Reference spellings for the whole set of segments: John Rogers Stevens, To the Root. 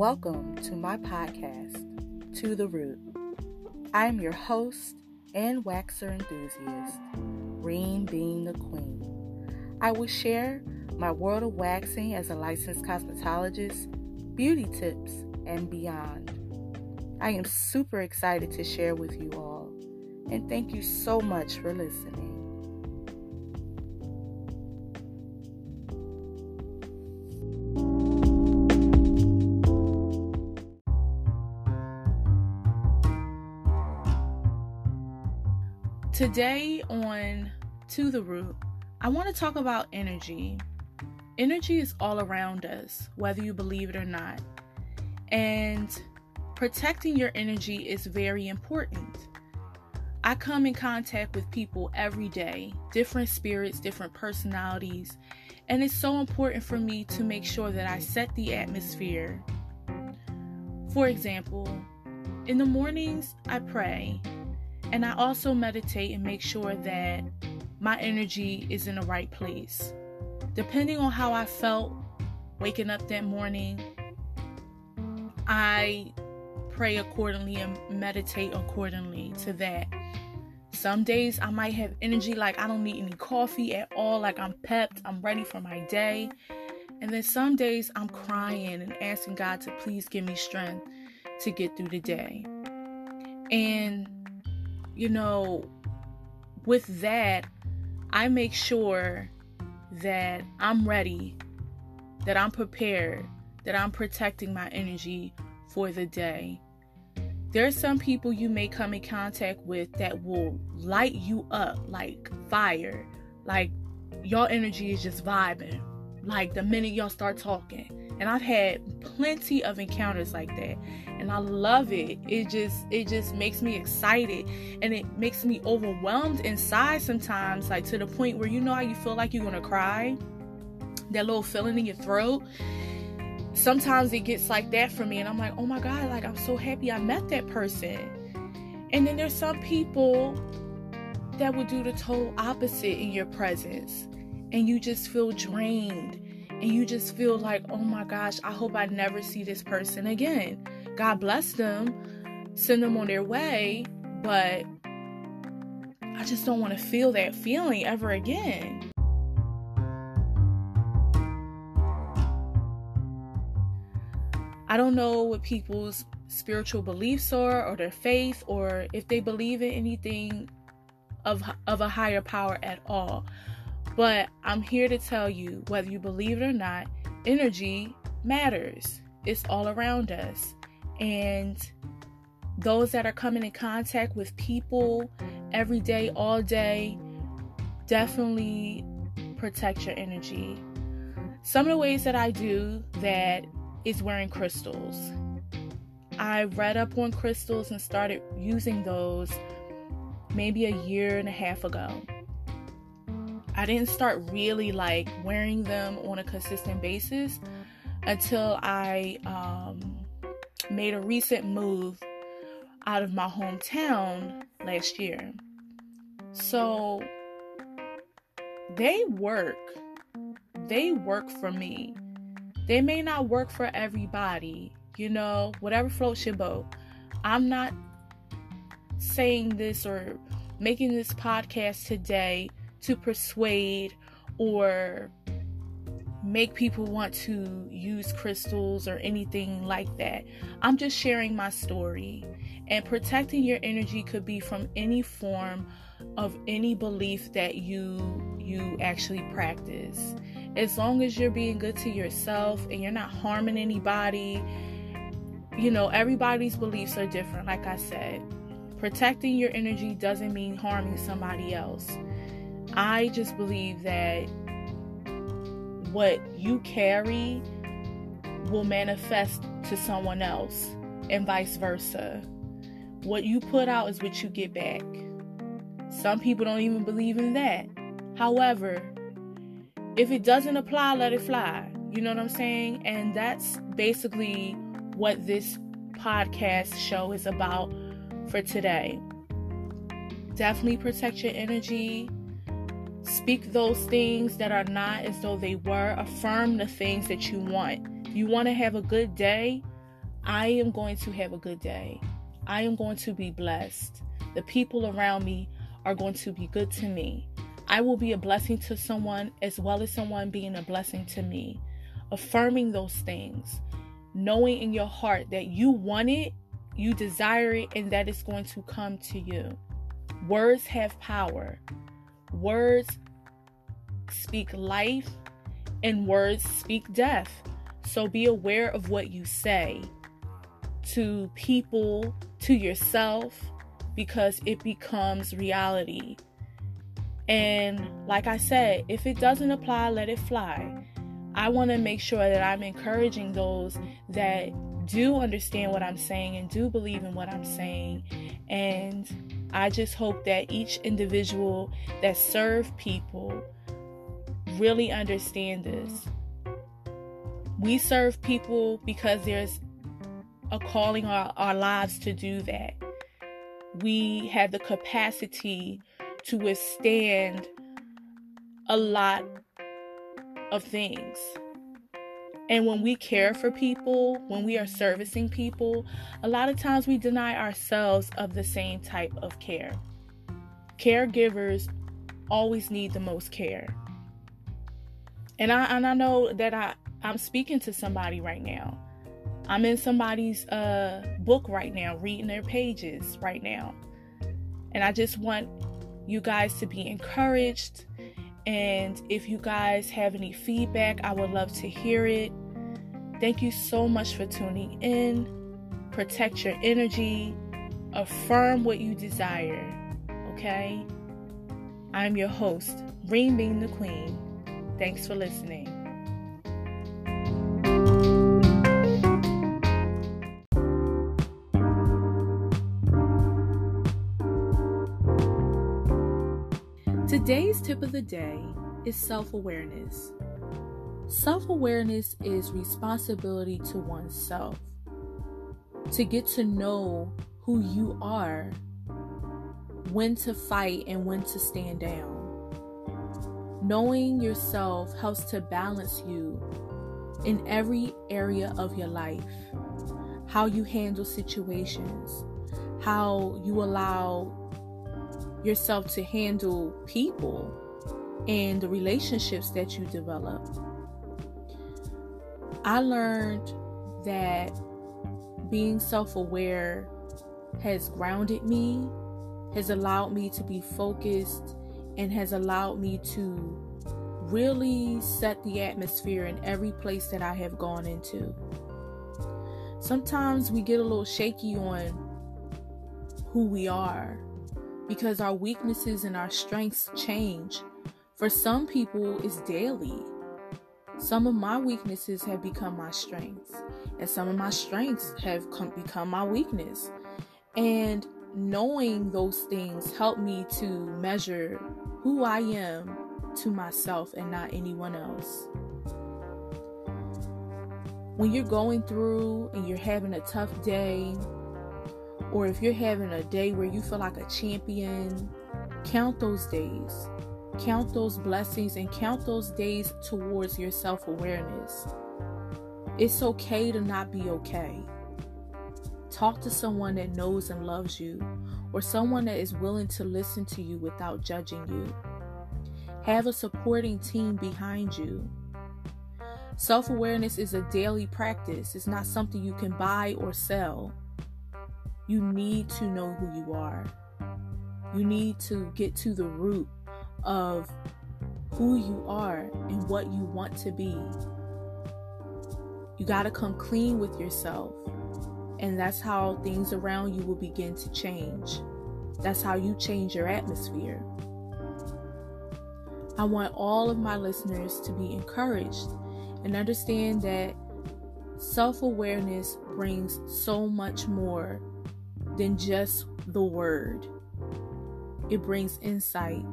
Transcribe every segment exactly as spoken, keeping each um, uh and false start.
Welcome to my podcast, To the Root. I'm your host and waxer enthusiast, Reem Being the Queen. I will share my world of waxing as a licensed cosmetologist, beauty tips, and beyond. I am super excited to share with you all, and thank you so much for listening. Today on To the Root, I want to talk about energy. Energy is all around us, whether you believe it or not. And protecting your energy is very important. I come in contact with people every day, different spirits, different personalities. And it's so important for me to make sure that I set the atmosphere. For example, in the mornings, I pray. And I also meditate and make sure that my energy is in the right place. Depending on how I felt waking up that morning, I pray accordingly and meditate accordingly to that. Some days I might have energy like I don't need any coffee at all, like I'm pepped, I'm ready for my day. And then some days I'm crying and asking God to please give me strength to get through the day. And you know, with that, I make sure that I'm ready, that I'm prepared, that I'm protecting my energy for the day. There are some people you may come in contact with that will light you up like fire. Like, your energy is just vibing. Like, the minute y'all start talking. And I've had plenty of encounters like that. And I love it. It just it just makes me excited. And it makes me overwhelmed inside sometimes. Like, to the point where, you know how you feel like you're going to cry? That little feeling in your throat. Sometimes it gets like that for me. And I'm like, oh my God, like, I'm so happy I met that person. And then there's some people that will do the total opposite in your presence. And you just feel drained. And you just feel like, oh my gosh, I hope I never see this person again. God bless them, send them on their way, but I just don't want to feel that feeling ever again. I don't know what people's spiritual beliefs are, or their faith, or if they believe in anything of, of a higher power at all. But I'm here to tell you, whether you believe it or not, energy matters. It's all around us. And those that are coming in contact with people every day, all day, definitely protect your energy. Some of the ways that I do that is wearing crystals. I read up on crystals and started using those maybe a year and a half ago. I didn't start really like wearing them on a consistent basis until I um, made a recent move out of my hometown last year. So they work. They work for me. They may not work for everybody, you know, whatever floats your boat. I'm not saying this or making this podcast today to persuade or make people want to use crystals or anything like that. I'm just sharing my story. And protecting your energy could be from any form of any belief that you you actually practice. As long as you're being good to yourself and you're not harming anybody, you know, everybody's beliefs are different. Like I said, protecting your energy doesn't mean harming somebody else. I just believe that what you carry will manifest to someone else and vice versa. What you put out is what you get back. Some people don't even believe in that. However, if it doesn't apply, let it fly. You know what I'm saying? And that's basically what this podcast show is about for today. Definitely protect your energy. Speak those things that are not as though they were. Affirm the things that you want. You want to have a good day? I am going to have a good day. I am going to be blessed. The people around me are going to be good to me. I will be a blessing to someone as well as someone being a blessing to me. Affirming those things, knowing in your heart that you want it, you desire it, and that it's going to come to you. Words have power. Words speak life and words speak death. So be aware of what you say to people, to yourself, because it becomes reality. And like I said, if it doesn't apply, let it fly. I want to make sure that I'm encouraging those that do understand what I'm saying and do believe in what I'm saying. And I just hope that each individual that serve people really understand this. We serve people because there's a calling on our, our lives to do that. We have the capacity to withstand a lot of things. And when we care for people, when we are servicing people, a lot of times we deny ourselves of the same type of care. Caregivers always need the most care. And I and I know that I, I'm speaking to somebody right now. I'm in somebody's uh, book right now, reading their pages right now. And I just want you guys to be encouraged. And if you guys have any feedback, I would love to hear it. Thank you so much for tuning in. Protect your energy. Affirm what you desire. Okay? I'm your host, Reem Bean the Queen. Thanks for listening. Today's tip of the day is self-awareness. Self-awareness is responsibility to oneself, to get to know who you are, when to fight and when to stand down. Knowing yourself helps to balance you in every area of your life, how you handle situations, how you allow yourself to handle people and the relationships that you develop. I learned that being self-aware has grounded me, has allowed me to be focused, and has allowed me to really set the atmosphere in every place that I have gone into. Sometimes we get a little shaky on who we are, because our weaknesses and our strengths change. For some people, it's daily. Some of my weaknesses have become my strengths, and some of my strengths have come, become my weakness. And knowing those things helped me to measure who I am to myself and not anyone else. When you're going through and you're having a tough day, or if you're having a day where you feel like a champion, count those days. Count those blessings and count those days towards your self-awareness. It's okay to not be okay. Talk to someone that knows and loves you, or someone that is willing to listen to you without judging you. Have a supporting team behind you. Self-awareness is a daily practice. It's not something you can buy or sell. You need to know who you are. You need to get to the root of who you are and what you want to be. You got to come clean with yourself, and that's how things around you will begin to change. That's how you change your atmosphere. I want all of my listeners to be encouraged and understand that self-awareness brings so much more than just the word. It brings insight.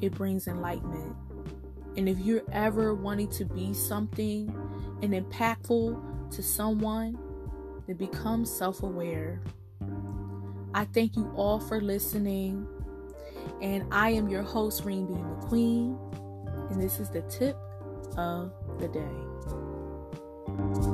It brings enlightenment. And if you're ever wanting to be something and impactful to someone, then become self-aware. I thank you all for listening. And I am your host, Reem Bean the Queen. And this is the tip of the day.